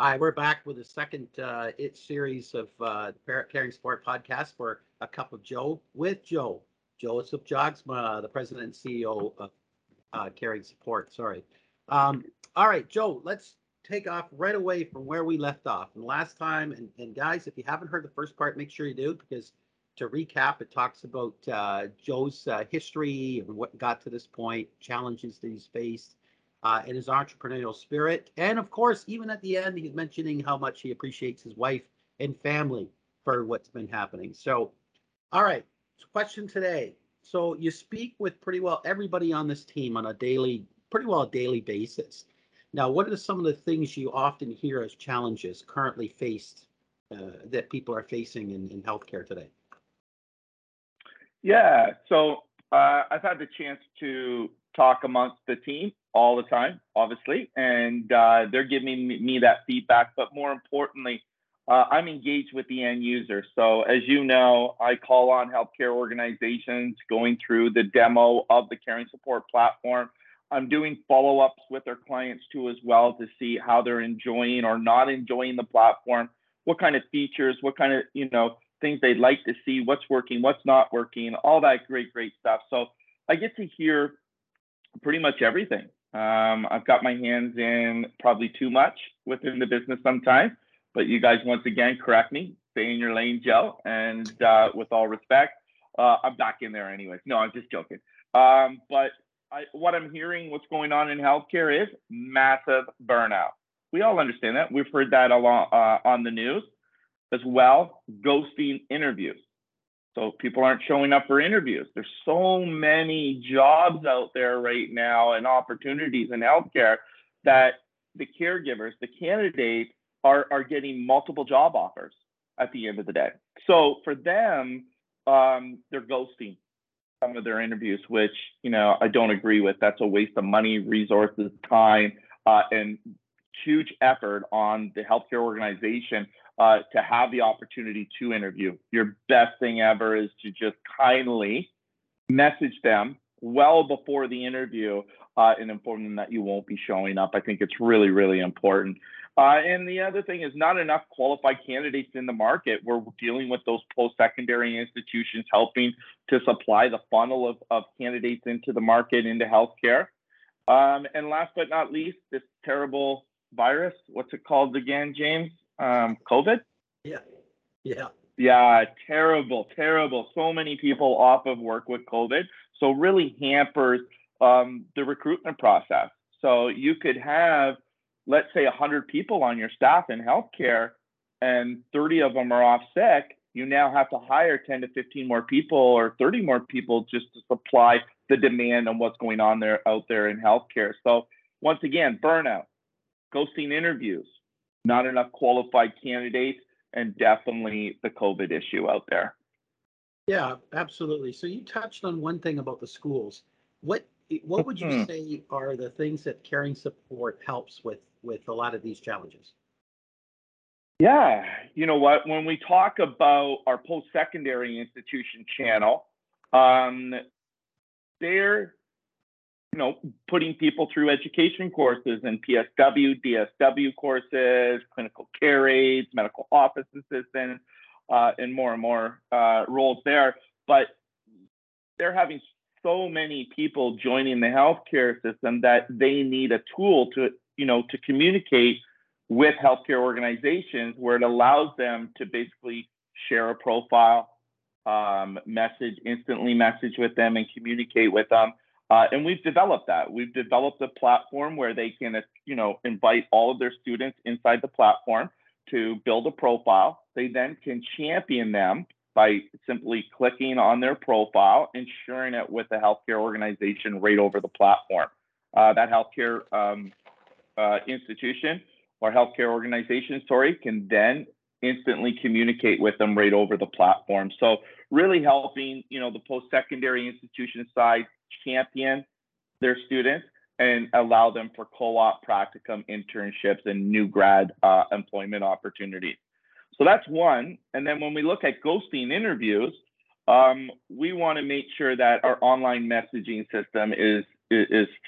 Hi, we're back with the second series of the Caring Support podcast for A Cup of Joe with Joe. Joseph Jongsma, the president and CEO of Caring Support, sorry. All right, Joe, let's take off right away from where we left off. And last time, and guys, if you haven't heard the first part, make sure you do, because to recap, it talks about Joe's history and what got to this point, challenges that he's faced, and his entrepreneurial spirit. And of course, even at the end, he's mentioning how much he appreciates his wife and family for what's been happening. So, all right, question today. So you speak with pretty well everybody on this team on a pretty well a daily basis. Now, what are some of the things you often hear as challenges currently faced that people are facing in healthcare today? Yeah, so I've had the chance to talk amongst the team all the time, obviously, and they're giving me that feedback. But more importantly, I'm engaged with the end user. So as you know, I call on healthcare organizations going through the demo of the Caring Support platform. I'm doing follow-ups with our clients too as well to see how they're enjoying or not enjoying the platform, what kind of features, what kind of, things they'd like to see, what's working, what's not working, all that great stuff. So I get to hear pretty much everything. I've got my hands in probably too much within the business sometimes, but you guys, once again, correct me, stay in your lane, Joe. And with all respect, I'm back in there anyways. No, I'm just joking. But what I'm hearing, what's going on in healthcare is massive burnout. We all understand that. We've heard that a lot on the news as well. Ghosting interviews. So people aren't showing up for interviews. There's so many jobs out there right now and opportunities in healthcare that the caregivers, the candidates are getting multiple job offers at the end of the day. So for them, they're ghosting some of their interviews, which, I don't agree with. That's a waste of money, resources, time, and huge effort on the healthcare organization to have the opportunity to interview. Your best thing ever is to just kindly message them well before the interview and inform them that you won't be showing up. I think it's really, really important. And the other thing is not enough qualified candidates in the market. We're dealing with those post-secondary institutions helping to supply the funnel of candidates into the market, into healthcare. And last but not least, this terrible virus. What's it called again, James? COVID? Yeah. Terrible. So many people off of work with COVID. So really hampers the recruitment process. So you could have, let's say, 100 people on your staff in healthcare and 30 of them are off sick. You now have to hire 10 to 15 more people or 30 more people just to supply the demand on what's going on there out there in healthcare. So once again, burnout, ghosting interviews, not enough qualified candidates, and definitely the COVID issue out there. Yeah, absolutely. So you touched on one thing about the schools. What would you say are the things that Caring Support helps with a lot of these challenges? Yeah, you know what? When we talk about our post-secondary institution channel, they're putting people through education courses and PSW, DSW courses, clinical care aides, medical office assistants, and more roles there. But they're having so many people joining the healthcare system that they need a tool to communicate with healthcare organizations where it allows them to basically share a profile, instantly message with them and communicate with them. And we've developed that. We've developed a platform where they can, invite all of their students inside the platform to build a profile. They then can champion them by simply clicking on their profile and sharing it with the healthcare organization right over the platform. That healthcare institution or healthcare organization, can then instantly communicate with them right over the platform. So really helping, the post-secondary institution side champion their students and allow them for co-op, practicum, internships, and new grad employment opportunities. So that's one. And then when we look at ghosting interviews, we want to make sure that our online messaging system is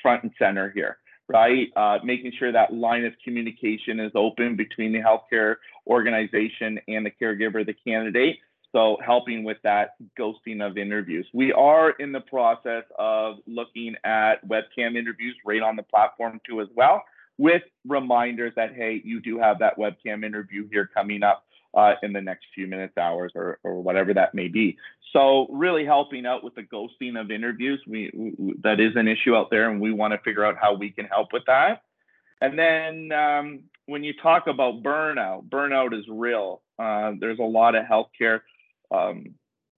front and center here, right? Making sure that line of communication is open between the healthcare organization and the caregiver, the candidate. So helping with that ghosting of interviews. We are in the process of looking at webcam interviews right on the platform too as well, with reminders that, hey, you do have that webcam interview here coming up in the next few minutes, hours, or whatever that may be. So really helping out with the ghosting of interviews. That is an issue out there, and we want to figure out how we can help with that. And then when you talk about burnout is real. There's a lot of healthcare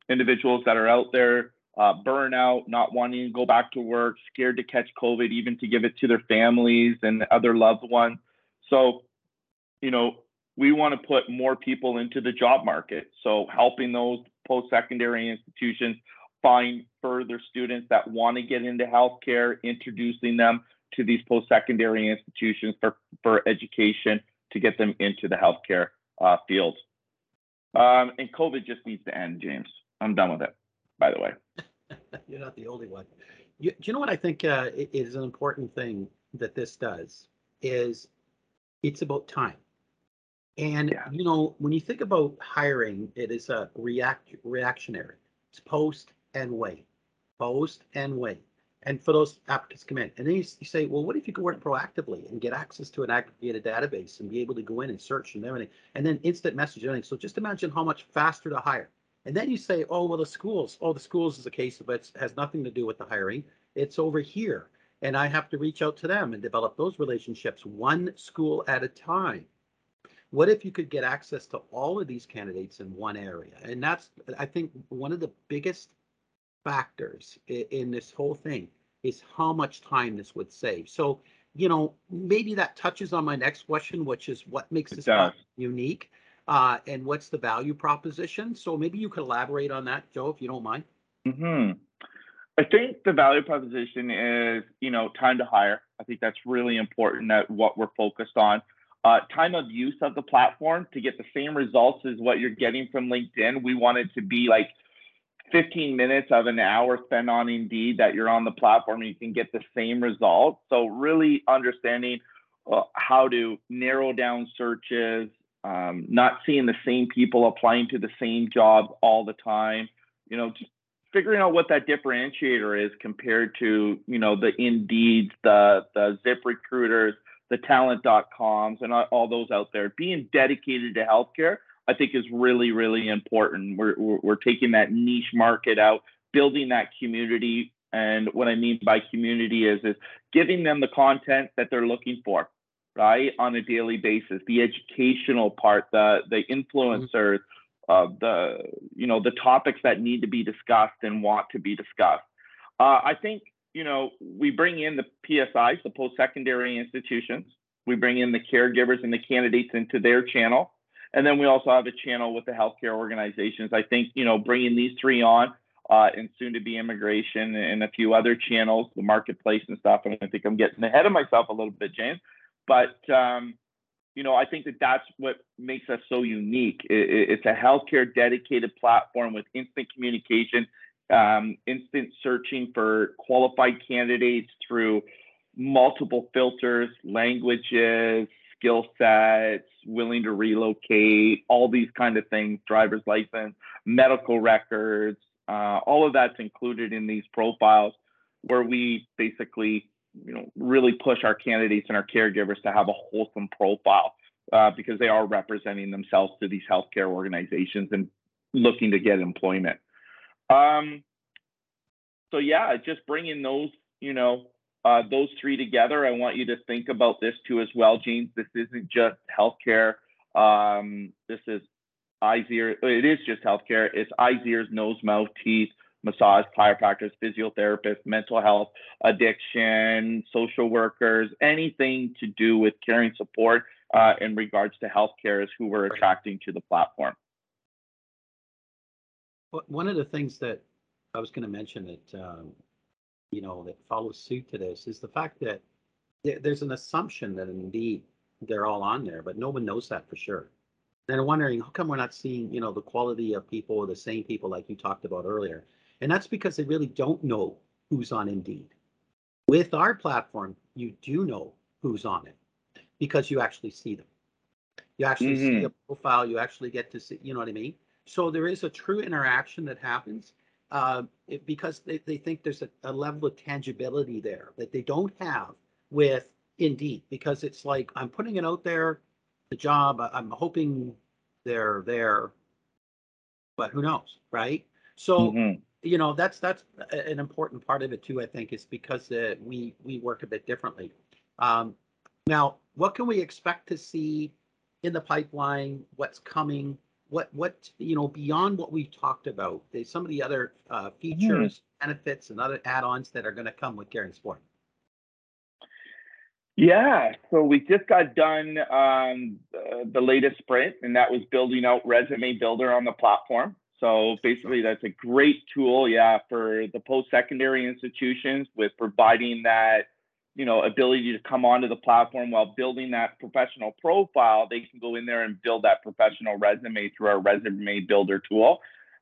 individuals that are out there, burnout, not wanting to go back to work, scared to catch COVID, even to give it to their families and other loved ones. So, you know, we want to put more people into the job market. So helping those post-secondary institutions find further students that want to get into healthcare, introducing them to these post-secondary institutions for education to get them into the healthcare field. And COVID just needs to end, James. I'm done with it, by the way. You're not the only one. Do you know what I think is an important thing that this does is it's about time. And, you know, when you think about hiring, it is a reactionary. It's post and wait, post and wait. And for those applicants come in, and then you say, well, what if you could work proactively and get access to an aggregated database and be able to go in and search and everything, and then instant message and everything. So just imagine how much faster to hire. And then you say, oh, well, the schools is a case of it has nothing to do with the hiring. It's over here. And I have to reach out to them and develop those relationships one school at a time. What if you could get access to all of these candidates in one area? And that's, I think, one of the biggest factors in this whole thing is how much time this would save. So, you know, maybe that touches on my next question, which is what makes this unique and what's the value proposition. So maybe you could elaborate on that, Joe, if you don't mind. Mm-hmm. I think the value proposition is, you know, time to hire. I think that's really important, that what we're focused on. Time of use of the platform to get the same results as what you're getting from LinkedIn. We want it to be like 15 minutes of an hour spent on Indeed that you're on the platform and you can get the same result. So really understanding how to narrow down searches, not seeing the same people applying to the same job all the time, you know, just figuring out what that differentiator is compared to, you know, the Indeeds, the Zip recruiters, the talent.coms, and all those out there. Being dedicated to healthcare, I think, is really, really important. We're taking that niche market out, building that community. And what I mean by community is giving them the content that they're looking for, right, on a daily basis. The educational part, the influencers, the topics that need to be discussed and want to be discussed. I think, you know, we bring in the PSIs, the post-secondary institutions. We bring in the caregivers and the candidates into their channel. And then we also have a channel with the healthcare organizations. I think, you know, bringing these three on and soon to be immigration and a few other channels, the marketplace and stuff. And I think I'm getting ahead of myself a little bit, James. But, you know, I think that's what makes us so unique. It's a healthcare dedicated platform with instant communication, instant searching for qualified candidates through multiple filters, languages, skill sets, willing to relocate, all these kind of things, driver's license, medical records, all of that's included in these profiles, where we basically, you know, really push our candidates and our caregivers to have a wholesome profile because they are representing themselves to these healthcare organizations and looking to get employment. So yeah, just bringing those, you know, those three together. I want you to think about this too as well, James. This isn't just healthcare. This is eyes, ears. It is just healthcare. It's eyes, ears, nose, mouth, teeth, massage, chiropractors, physiotherapists, mental health, addiction, social workers, anything to do with caring support in regards to healthcare is who we're attracting to the platform. One of the things that I was going to mention that you know, that follows suit to this is the fact that there's an assumption that Indeed they're all on there, but no one knows that for sure. And I'm wondering how come we're not seeing, you know, the quality of people or the same people like you talked about earlier. And that's because they really don't know who's on Indeed. With our platform, you do know who's on it because you actually see them. You actually see a profile. You actually get to see, you know what I mean? So there is a true interaction that happens because they think there's a level of tangibility there that they don't have with Indeed, because it's like, I'm putting it out there, the job, I'm hoping they're there, but who knows, right? So, you know, that's an important part of it too, I think, is because we work a bit differently. Now, what can we expect to see in the pipeline? What's coming? What you know, beyond what we've talked about, there's some of the other features, benefits, and other add-ons that are going to come with Caring Support. Yeah, so we just got done the latest sprint, and that was building out Resume Builder on the platform. So basically, that's a great tool, for the post-secondary institutions with providing that, you know, ability to come onto the platform while building that professional profile. They can go in there and build that professional resume through our Resume Builder tool.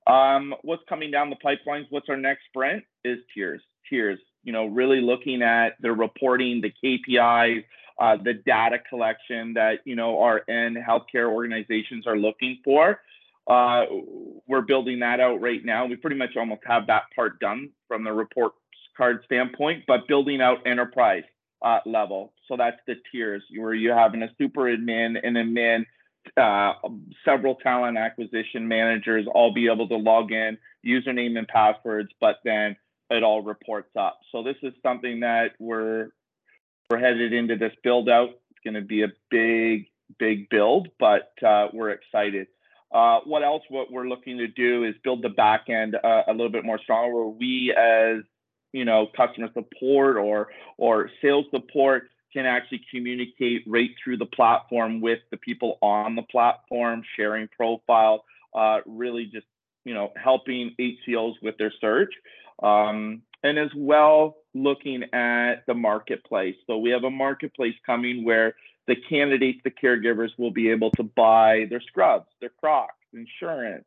What's coming down the pipelines? What's our next sprint? Is tiers. Tiers. You know, really looking at the reporting, the KPIs, the data collection that, you know, our end healthcare organizations are looking for. We're building that out right now. We pretty much almost have that part done from the report card standpoint, but building out enterprise level. So that's the tiers where you're having a super admin, an admin, several talent acquisition managers all be able to log in, username and passwords, but then it all reports up. So this is something that we're headed into this build out. It's going to be a big build, but we're excited. What else? What we're looking to do is build the back end a little bit more stronger, where we as customer support or sales support can actually communicate right through the platform with the people on the platform, sharing profile, really just, helping HCOs with their search. And as well, looking at the marketplace. So we have a marketplace coming where the candidates, the caregivers will be able to buy their scrubs, their Crocs, insurance,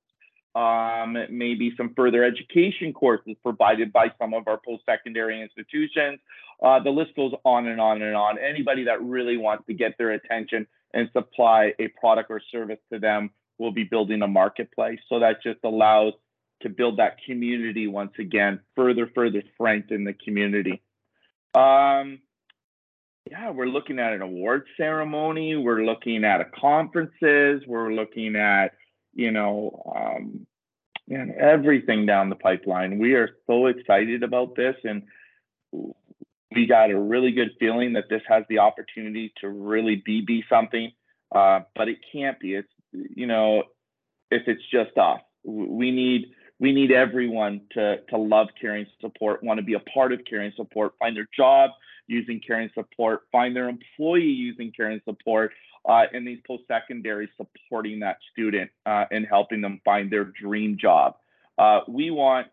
maybe some further education courses provided by some of our post-secondary institutions. The list goes on and on and on. Anybody that really wants to get their attention and supply a product or service to them will be building a marketplace. So that just allows to build that community once again, further strengthen the community. We're looking at an award ceremony. We're looking at conferences. We're looking at everything down the pipeline. We are so excited about this, and we got a really good feeling that this has the opportunity to really be something, but it can't be. It's, if it's just us, we need everyone to love Caring Support, want to be a part of Caring Support, find their job using Caring Support, find their employee using Caring Support, and these post-secondary supporting that student and helping them find their dream job. We want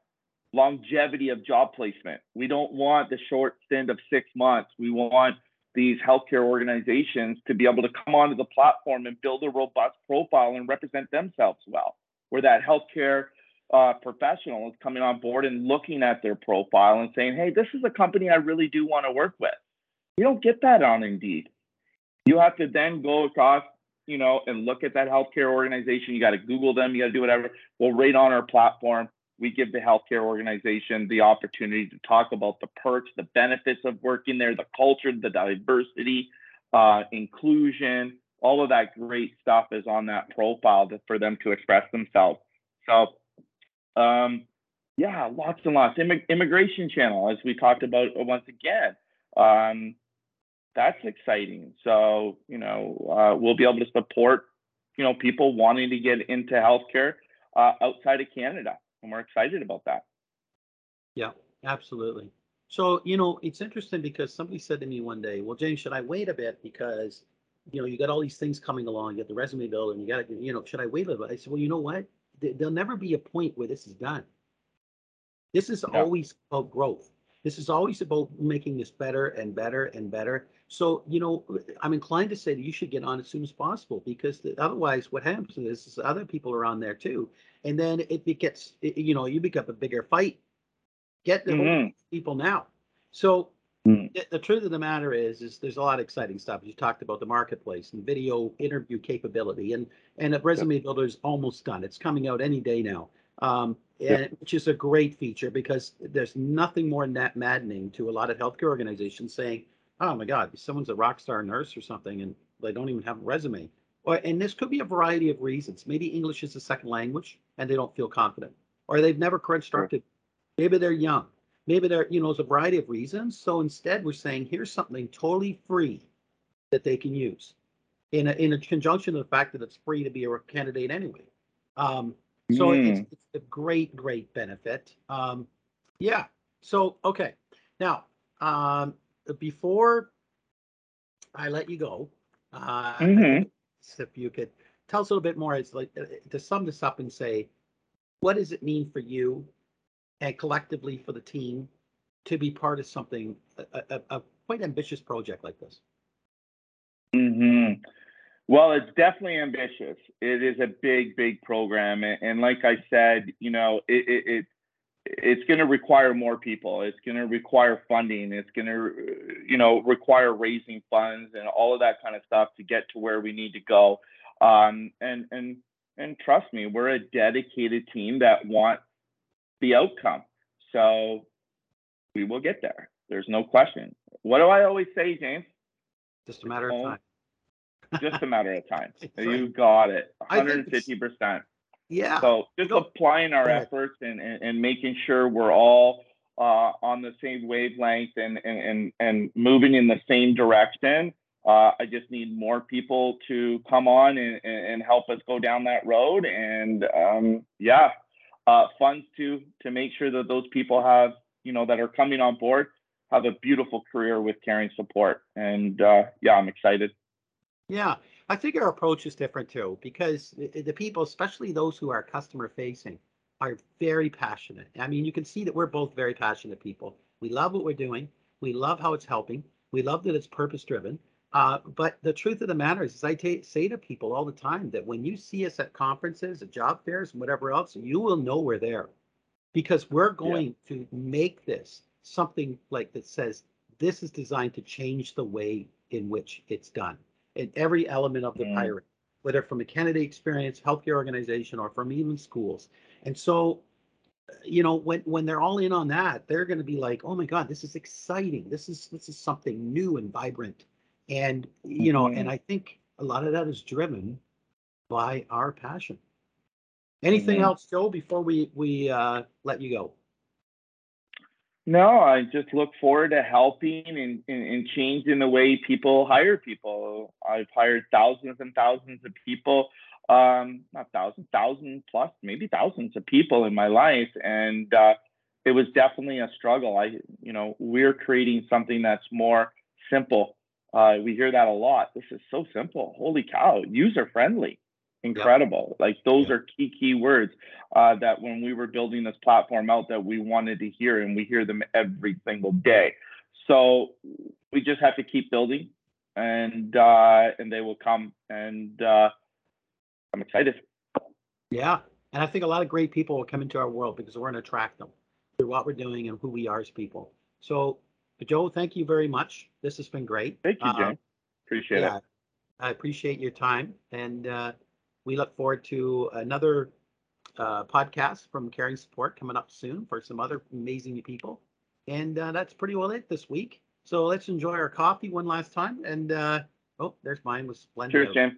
longevity of job placement. We don't want the short stint of 6 months. We want these healthcare organizations to be able to come onto the platform and build a robust profile and represent themselves well, where that healthcare professional is coming on board and looking at their profile and saying, hey, this is a company I really do want to work with. You don't get that on Indeed. You have to then go across, and look at that healthcare organization. You got to Google them. You got to do whatever. Well, right on our platform, we give the healthcare organization the opportunity to talk about the perks, the benefits of working there, the culture, the diversity, inclusion, all of that great stuff is on that profile for them to express themselves. So, lots and lots. Immigration channel, as we talked about once again. That's exciting. So, we'll be able to support, people wanting to get into healthcare outside of Canada. And we're excited about that. Yeah, absolutely. So, it's interesting because somebody said to me one day, well, James, should I wait a bit? Because, you got all these things coming along, you got the resume builder, and you got, should I wait a little bit? I said, well, you know what? There'll never be a point where this is done. This is always about growth. This is always about making this better and better and better. So, I'm inclined to say that you should get on as soon as possible, because otherwise what happens is other people are on there too. And then you become a bigger fight. Get the people now. So The truth of the matter is there's a lot of exciting stuff. You talked about the marketplace and video interview capability, and a resume builder is almost done. It's coming out any day now, and which is a great feature, because there's nothing more maddening to a lot of healthcare organizations saying, oh my God, someone's a rock star nurse or something and they don't even have a resume. And this could be a variety of reasons. Maybe English is a second language and they don't feel confident, or they've never constructed. Maybe they're young. Maybe there, there's a variety of reasons. So instead, we're saying here's something totally free that they can use, in a conjunction of the fact that it's free to be a candidate anyway. It's a great benefit. So okay, now before I let you go, if you could tell us a little bit more, it's like to sum this up and say, what does it mean for you? And collectively for the team to be part of something, a quite ambitious project like this? Well, it's definitely ambitious. It is a big program. And like I said, it's going to require more people. It's going to require funding. It's going to, require raising funds and all of that kind of stuff to get to where we need to go. And trust me, we're a dedicated team that wants the outcome. So we will get there. There's no question. What do I always say, James? Just a matter of time. Just a matter of time. You got it. 150%. Yeah. So just applying our efforts and making sure we're all on the same wavelength and moving in the same direction. I just need more people to come on and help us go down that road. And funds to make sure that those people have, that are coming on board, have a beautiful career with Caring Support. And I'm excited. Yeah, I think our approach is different too, because the people, especially those who are customer facing, are very passionate. I mean, you can see that we're both very passionate people. We love what we're doing. We love how it's helping. We love that it's purpose driven. But the truth of the matter is I say to people all the time that when you see us at conferences, at job fairs, and whatever else, you will know we're there, because we're going to make this something like that says this is designed to change the way in which it's done in every element of the pyramid, whether from a candidate experience, healthcare organization, or from even schools. And so, when they're all in on that, they're going to be like, oh my God, this is exciting. This is something new and vibrant. And, and I think a lot of that is driven by our passion. Anything else, Joe, before we let you go? No, I just look forward to helping and changing the way people hire people. I've hired thousands and thousands of people, thousand plus, maybe thousands of people in my life. And it was definitely a struggle. We're creating something that's more simple. We hear that a lot. This is so simple. Holy cow. User friendly. Incredible. Like those are key words that when we were building this platform out that we wanted to hear, and we hear them every single day. So we just have to keep building and they will come, and I'm excited. Yeah. And I think a lot of great people will come into our world because we're going to attract them through what we're doing and who we are as people. So Joe, thank you very much. This has been great. Thank you, Joe. Appreciate it. I appreciate your time. And we look forward to another podcast from Caring Support coming up soon for some other amazing people. And that's pretty well it this week. So let's enjoy our coffee one last time. And there's mine with Splendid. Cheers, Jim.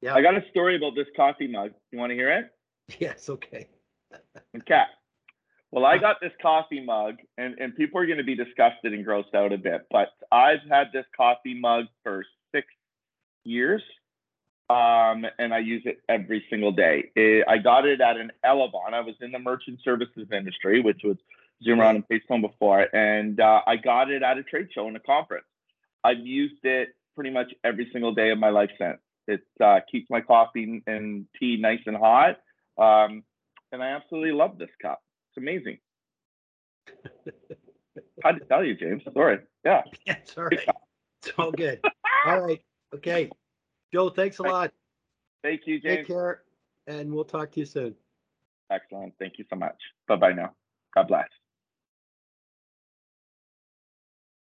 Yeah. I got a story about this coffee mug. You want to hear it? Yes, okay. Okay. Well, I got this coffee mug, and people are going to be disgusted and grossed out a bit, but I've had this coffee mug for 6 years, and I use it every single day. I got it at an Elabon. I was in the merchant services industry, which was Zoom around and FaceTime before, and I got it at a trade show and a conference. I've used it pretty much every single day of my life since. It keeps my coffee and tea nice and hot, and I absolutely love this cup. It's amazing. I had to tell you, James. Sorry. Yeah. Yeah, sorry. It's all good. All right. Okay. Joe, thanks a lot. Thank you, James. Take care, and we'll talk to you soon. Excellent. Thank you so much. Bye-bye now. God bless.